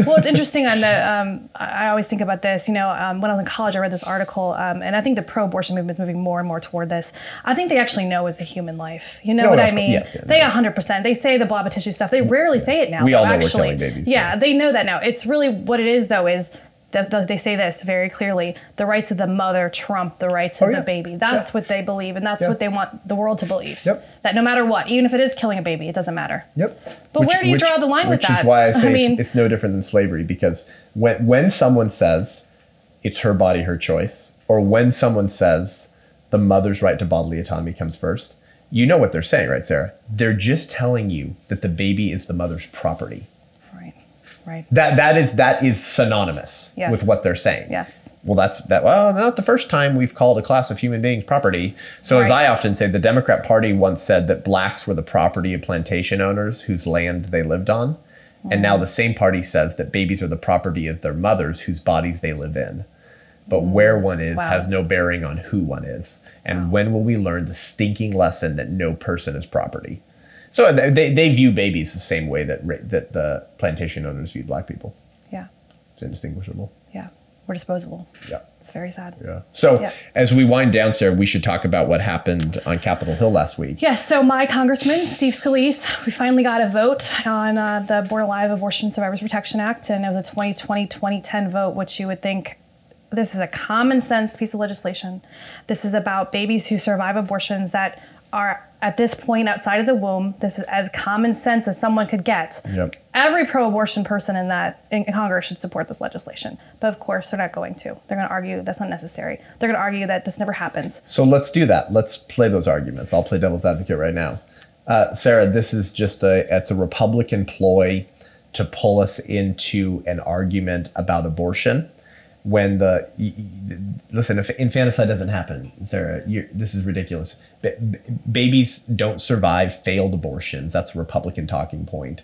Well, it's interesting on the, um, I always think about this, you know, um, when I was in college, I read this article, um, and I think the pro-abortion movement is moving more and more toward this. I think they actually know it's a human life. You know no, what I mean? Yes, yeah, they no. one hundred percent, they say the blob of tissue stuff. They rarely yeah. say it now. We all know actually, we're killing babies. Yeah, so. They know that now. It's really what it is though is, The, the, they say this very clearly, the rights of the mother trump the rights of oh, yeah. the baby. That's yeah. what they believe, and that's yeah. what they want the world to believe. Yep. That no matter what, even if it is killing a baby, it doesn't matter. Yep. But which, where do you which, draw the line with that? Which is why I say I mean, it's, it's no different than slavery, because when, when someone says it's her body, her choice, or when someone says the mother's right to bodily autonomy comes first, you know what they're saying, right, Sarah? They're just telling you that the baby is the mother's property. Right. That that is that is synonymous yes. with what they're saying. Yes. Well, that's that. Well, not the first time we've called a class of human beings property. So right. as I often say, the Democrat Party once said that blacks were the property of plantation owners whose land they lived on, mm. and now the same party says that babies are the property of their mothers whose bodies they live in. But mm. where one is wow. has no bearing on who one is. And wow. when will we learn the stinking lesson that no person is property? So they they view babies the same way that that the plantation owners viewed black people. Yeah. It's indistinguishable. Yeah. We're disposable. Yeah. It's very sad. Yeah. So yeah. as we wind down, Sarah, we should talk about what happened on Capitol Hill last week. Yes. Yeah, so my congressman, Steve Scalise, we finally got a vote on uh, the Born Alive Abortion Survivors Protection Act. And it was a twenty twenty to twenty ten vote, which you would think, this is a common sense piece of legislation. This is about babies who survive abortions that are at this point outside of the womb. This is as common sense as someone could get. Yep. Every pro-abortion person in that in Congress should support this legislation. But of course, they're not going to. They're going to argue that's not necessary. They're going to argue that this never happens. So let's do that. Let's play those arguments. I'll play devil's advocate right now. Uh, Sarah, this is just a, it's a Republican ploy to pull us into an argument about abortion. When the, listen, if infanticide doesn't happen, Sarah, you're, this is ridiculous. Ba- babies don't survive failed abortions. That's a Republican talking point.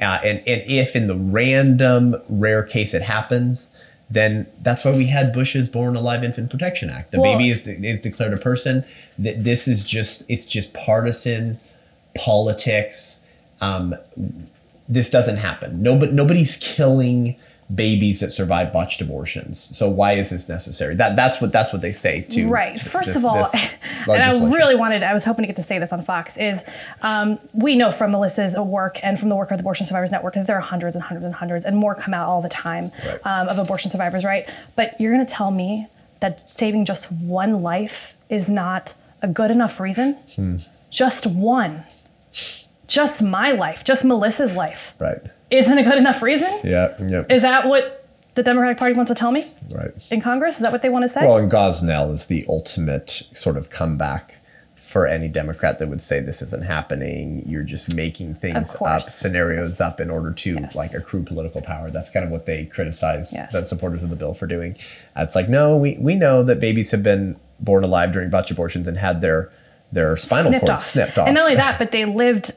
Uh, and, and if in the random rare case it happens, then that's why we had Bush's Born Alive Infant Protection Act. The well, baby is, de- is declared a person. This is just, it's just partisan politics. Um, this doesn't happen. Nobody, nobody's killing babies that survive botched abortions. So why is this necessary? That that's what that's what they say too. Right. First this, of all, and I really wanted, I was hoping to get to say this on Fox, is um, we know from Melissa's work and from the work of the Abortion Survivors Network that there are hundreds and hundreds and hundreds and more come out all the time right. um, of abortion survivors, right? But you're going to tell me that saving just one life is not a good enough reason? Hmm. Just one. Just my life. Just Melissa's life. Right. Isn't a good enough reason? Yeah, yeah. Is that what the Democratic Party wants to tell me? Right. In Congress? Is that what they want to say? Well, and Gosnell is the ultimate sort of comeback for any Democrat that would say this isn't happening. You're just making things up, scenarios yes. up in order to yes. like accrue political power. That's kind of what they criticize yes. the supporters of the bill for doing. It's like, no, we, we know that babies have been born alive during botched abortions and had their, their spinal snipped cord off. snipped off. And not only that, but they lived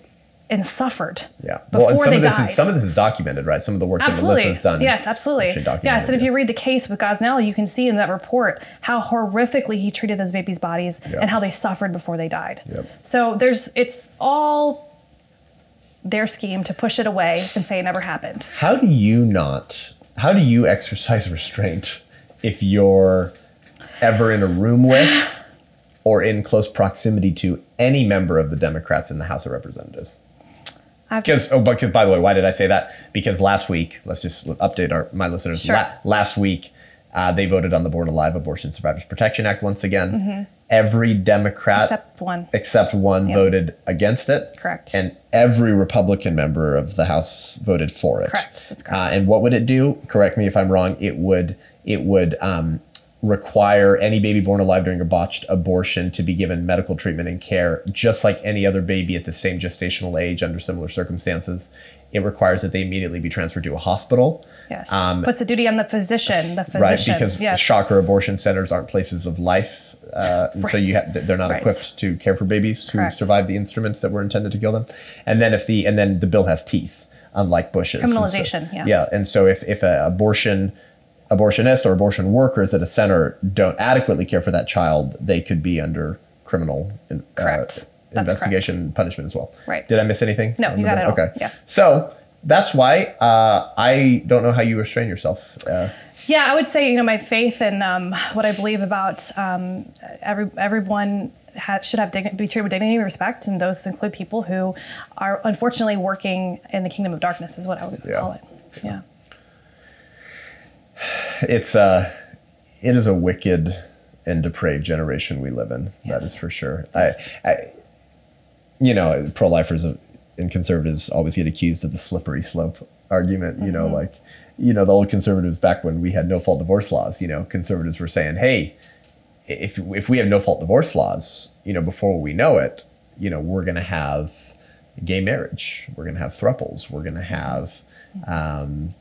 and suffered yeah. before well, and some they of this died. Is, some of this is documented, right? Some of the work absolutely. that Melissa's done yes, is absolutely. actually documented. Yes, and if yeah. you read the case with Gosnell, you can see in that report how horrifically he treated those babies' bodies yep. and how they suffered before they died. Yep. So there's, it's all their scheme to push it away and say it never happened. How do you not, how do you exercise restraint if you're ever in a room with or in close proximity to any member of the Democrats in the House of Representatives? Because, oh, because by the way, why did I say that? Because last week, let's just update our my listeners. Sure. La- last week, uh, they voted on the Born Alive Abortion Survivors Protection Act once again. Mm-hmm. Every Democrat except one, except one yep. voted against it. Correct. And every Republican member of the House voted for it. Correct. That's correct. Uh, and what would it do? Correct me if I'm wrong. It would. It would. Um, require any baby born alive during a botched abortion to be given medical treatment and care, just like any other baby at the same gestational age under similar circumstances. It requires that they immediately be transferred to a hospital. Yes. Um, puts the duty on the physician. The physician. Right, because yes. shocker abortion centers aren't places of life. Uh, right. So you ha- they're not right. equipped to care for babies who Correct. survived the instruments that were intended to kill them. And then if the and then the bill has teeth, unlike Bush's. Criminalization, so, yeah. Yeah, and so if, if an abortion abortionist or abortion workers at a center don't adequately care for that child, they could be under criminal in, correct. Uh, investigation correct. And punishment as well. Right. Did I miss anything? No, you got it all. Okay. Yeah. So that's why uh, I don't know how you restrain yourself. Uh, yeah, I would say, you know, my faith and um, what I believe about um, every everyone Ha- should have dig- be treated with dignity and respect, and those include people who are unfortunately working in the kingdom of darkness, is what I would yeah. call it. Yeah. It's uh, it is a wicked and depraved generation we live in. Yes. That is for sure. Yes. I, I, you know, pro-lifers and conservatives always get accused of the slippery slope argument. Mm-hmm. You know, like, you know, the old conservatives back when we had no-fault divorce laws. You know, conservatives were saying, hey. If if we have no-fault divorce laws, you know, before we know it, you know, we're going to have gay marriage. We're going to have thruples. We're going to have, um,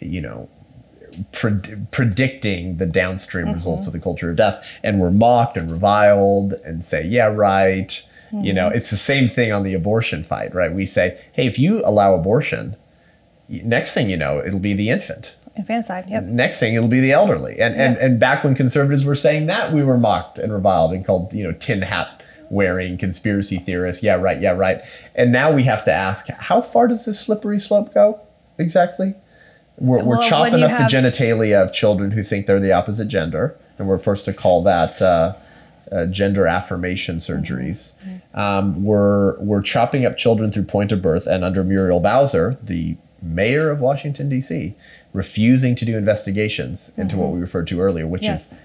you know, pred- predicting the downstream mm-hmm. results of the culture of death. And we're mocked and reviled and say, yeah, right. Mm-hmm. You know, it's the same thing on the abortion fight, right? We say, hey, if you allow abortion, next thing you know, it'll be the infant. Infanticide, yep. Next thing, it'll be the elderly. And, yeah. and and back when conservatives were saying that, we were mocked and reviled and called, you know, tin hat wearing conspiracy theorists. Yeah, right. Yeah, right. And now we have to ask, how far does this slippery slope go exactly? We're, well, we're chopping up have... the genitalia of children who think they're the opposite gender. And we're first to call that uh, uh, gender affirmation surgeries. Mm-hmm. Mm-hmm. Um, we're, we're chopping up children through point of birth, and under Muriel Bowser, the mayor of Washington, D C, refusing to do investigations into mm-hmm. what we referred to earlier, which yes. is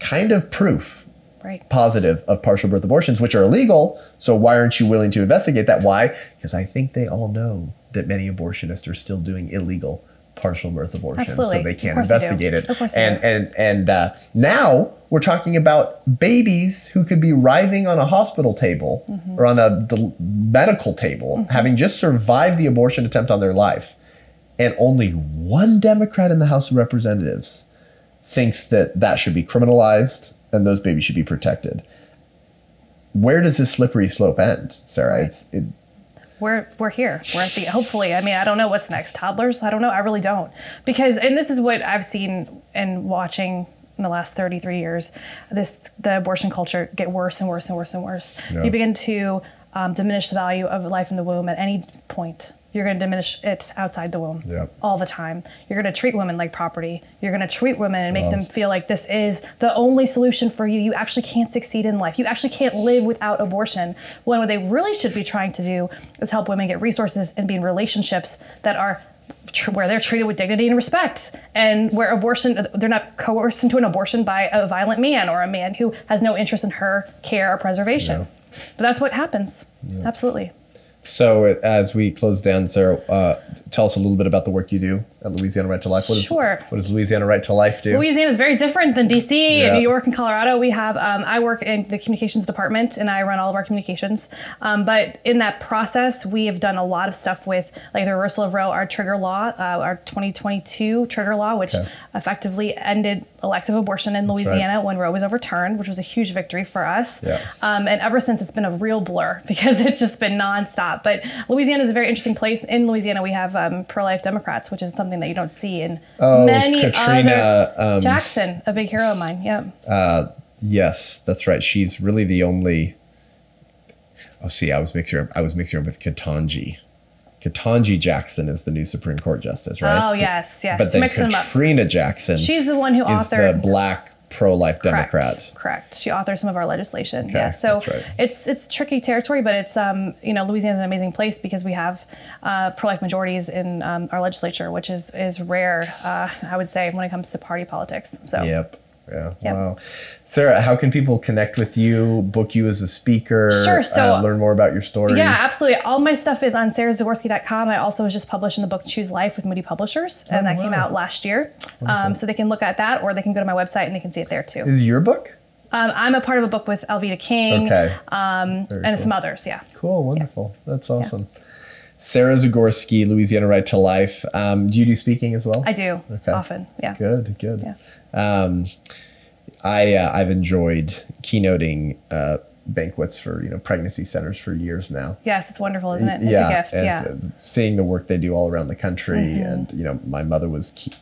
kind of proof right. positive of partial birth abortions, which are illegal. So why aren't you willing to investigate that? Why? Because I think they all know that many abortionists are still doing illegal partial birth abortions. Absolutely. So they can't investigate they it. Of course they and, and, and uh, now we're talking about babies who could be writhing on a hospital table mm-hmm. or on a d- medical table, mm-hmm. having just survived the abortion attempt on their life. And only one Democrat in the House of Representatives thinks that that should be criminalized and those babies should be protected. Where does this slippery slope end, Sarah? Right. It's, it, we're we're here. We're at the hopefully. I mean, I don't know what's next. Toddlers? I don't know. I really don't. Because, and this is what I've seen and watching in the last thirty-three years, this the abortion culture get worse and worse and worse and worse. Yeah. You begin to um, diminish the value of life in the womb at any point. You're going to diminish it outside the womb yep. all the time. You're going to treat women like property. You're going to treat women and make wow. them feel like this is the only solution for you. You actually can't succeed in life. You actually can't live without abortion. When what they really should be trying to do is help women get resources and be in relationships that are tr- where they're treated with dignity and respect, and where abortion, they're not coerced into an abortion by a violent man or a man who has no interest in her care or preservation. No. But that's what happens. No. Absolutely. So as we close down, Sarah, uh, tell us a little bit about the work you do at Louisiana Right to Life. What is, sure. What does Louisiana Right to Life do? Louisiana is very different than D C yeah. and New York and Colorado. We have, um, I work in the communications department and I run all of our communications. Um, but in that process, we have done a lot of stuff with like the reversal of Roe, our trigger law, uh, our twenty twenty-two trigger law, which okay. effectively ended elective abortion in That's Louisiana right. when Roe was overturned, which was a huge victory for us. Yeah. Um, and ever since, it's been a real blur because it's just been nonstop. But Louisiana is a very interesting place. In Louisiana, we have um, pro-life Democrats, which is something that you don't see in oh, many Katrina, other... Um, Jackson, a big hero of mine, yeah. Uh, yes, that's right. She's really the only... Oh, see, I was mixing her, I was mixing her up with Ketanji. Ketanji Jackson is the new Supreme Court justice, right? Oh, yes, yes. But then Mix Katrina Jackson She's the one who authored, is the black pro-life correct, Democrat. Correct. She authored some of our legislation. Okay, yeah. So right. it's it's tricky territory, but it's, um you know, Louisiana's an amazing place because we have uh, pro-life majorities in um, our legislature, which is, is rare, uh, I would say, when it comes to party politics. So. Yep. Yeah. Yep. Wow. Sarah, how can people connect with you, book you as a speaker, sure, so, uh, learn more about your story? Yeah, absolutely. All my stuff is on sarah zagorski dot com. I also was just publishing the book Choose Life with Moody Publishers, and oh, that wow. came out last year. Um, so they can look at that, or they can go to my website and they can see it there too. Is it your book? Um, I'm a part of a book with Alveda King okay. um, and cool. some others. Yeah. Cool. Wonderful. Yeah. That's awesome. Yeah. Sarah Zagorski, Louisiana Right to Life. Um, do you do speaking as well? I do. Okay. Often. Yeah. Good. Good. Yeah. Um, I, uh, I've enjoyed keynoting, uh, banquets for, you know, pregnancy centers for years now. Yes. It's wonderful, isn't it? It's yeah, a gift. Yeah. So seeing the work they do all around the country mm-hmm. and, you know, my mother was key-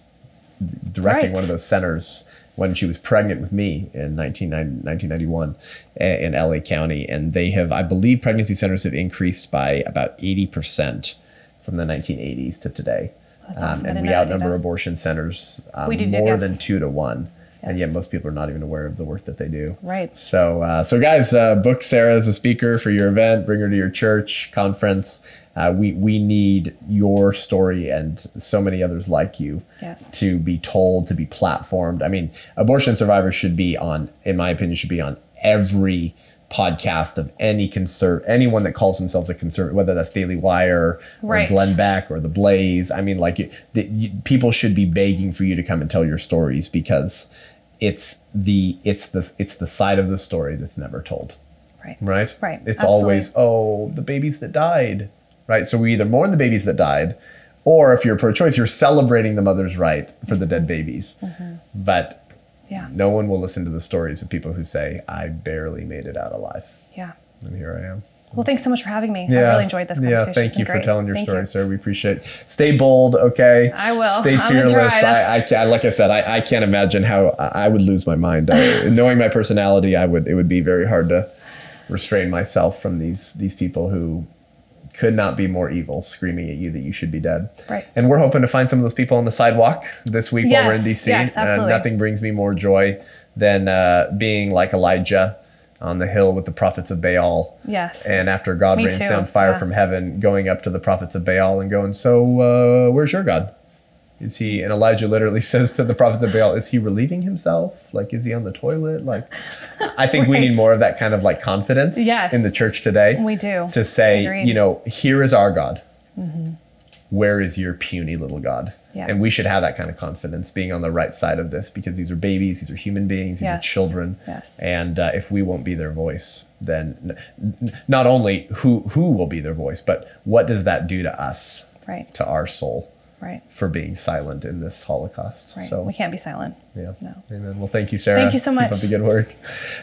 directing right. one of those centers when she was pregnant with me in nineteen ninety-one in L A County. And they have, I believe, pregnancy centers have increased by about eighty percent from the nineteen eighties to today. That's awesome. Um, and we outnumber that. abortion centers um, we do do, more yes. than two to one. Yes. And yet most people are not even aware of the work that they do. Right. So, uh, so guys, uh, book Sarah as a speaker for your event, bring her to your church, conference. Uh, we we need your story and so many others like you yes. to be told, to be platformed. I mean, abortion survivors should be on, in my opinion, should be on every podcast of any conserv- anyone that calls themselves a conservative, whether that's Daily Wire right. or Glenn Beck or The Blaze. I mean, like, the, you, people should be begging for you to come and tell your stories, because it's the it's the it's the side of the story that's never told. Right. Right. Right. It's Absolutely. always, oh, the babies that died. Right. So we either mourn the babies that died, or if you're pro-choice, you're celebrating the mother's right for the dead babies. Mm-hmm. But yeah, no one will listen to the stories of people who say, I barely made it out alive. Yeah. And here I am. Well, thanks so much for having me. Yeah. I really enjoyed this conversation. Yeah, thank you for telling your thank story, you. sir. We appreciate it. Stay bold, okay? I will. Stay fearless. I, I can't, like I said, I, I can't imagine how I would lose my mind. I, knowing my personality, I would. It would be very hard to restrain myself from these these people who could not be more evil, screaming at you that you should be dead. Right. And we're hoping to find some of those people on the sidewalk this week yes, while we're in D C. Yes, absolutely. Uh, nothing brings me more joy than uh, being like Elijah on the hill with the prophets of Baal. Yes. And after God me rains too. down fire yeah. from heaven, going up to the prophets of Baal and going, so uh, where's your God? Is he, and Elijah literally says to the prophets of Baal, is he relieving himself? Like, is he on the toilet? Like, I think right. we need more of that kind of like confidence yes. in the church today. We do. To say, Agreed. you know, here is our God. Mm-hmm. Where is your puny little God? Yeah. And we should have that kind of confidence being on the right side of this, because these are babies, these are human beings, these yes. are children. Yes. And uh, if we won't be their voice, then n- not only who, who will be their voice, but what does that do to us? Right. To our soul. Right. For being silent in this Holocaust. Right. So we can't be silent. Yeah. No. Amen. Well, thank you, Sarah. Thank you so much. Keep up the good work.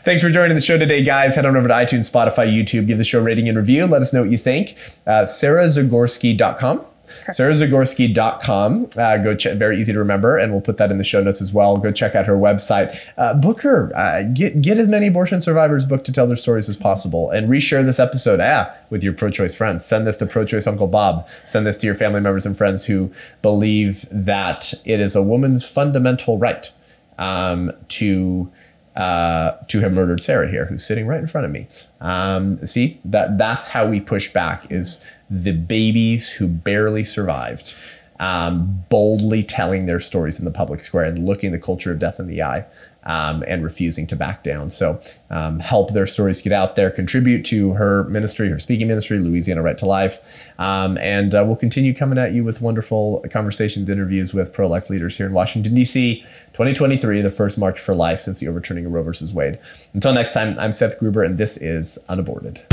Thanks for joining the show today, guys. Head on over to iTunes, Spotify, YouTube. Give the show a rating and review. Let us know what you think. Uh, sarah zagorski dot com. Correct. sarah zagorski dot com. Uh, go check, very easy to remember, and we'll put that in the show notes as well. Go check out her website. Uh, book her. Uh, get get as many abortion survivors booked to tell their stories as possible, and reshare this episode ah, with your pro-choice friends. Send this to pro-choice Uncle Bob. Send this to your family members and friends who believe that it is a woman's fundamental right um, to uh, to have murdered Sarah here, who's sitting right in front of me. Um, see, that that's how we push back, is the babies who barely survived, um, boldly telling their stories in the public square and looking the culture of death in the eye, um, and refusing to back down. So um, help their stories get out there. Contribute to her ministry, her speaking ministry, Louisiana Right to Life. Um, and uh, we'll continue coming at you with wonderful conversations, interviews with pro-life leaders here in Washington, D C twenty twenty-three, the first March for Life since the overturning of Roe versus Wade. Until next time, I'm Seth Gruber, and this is Unaborted.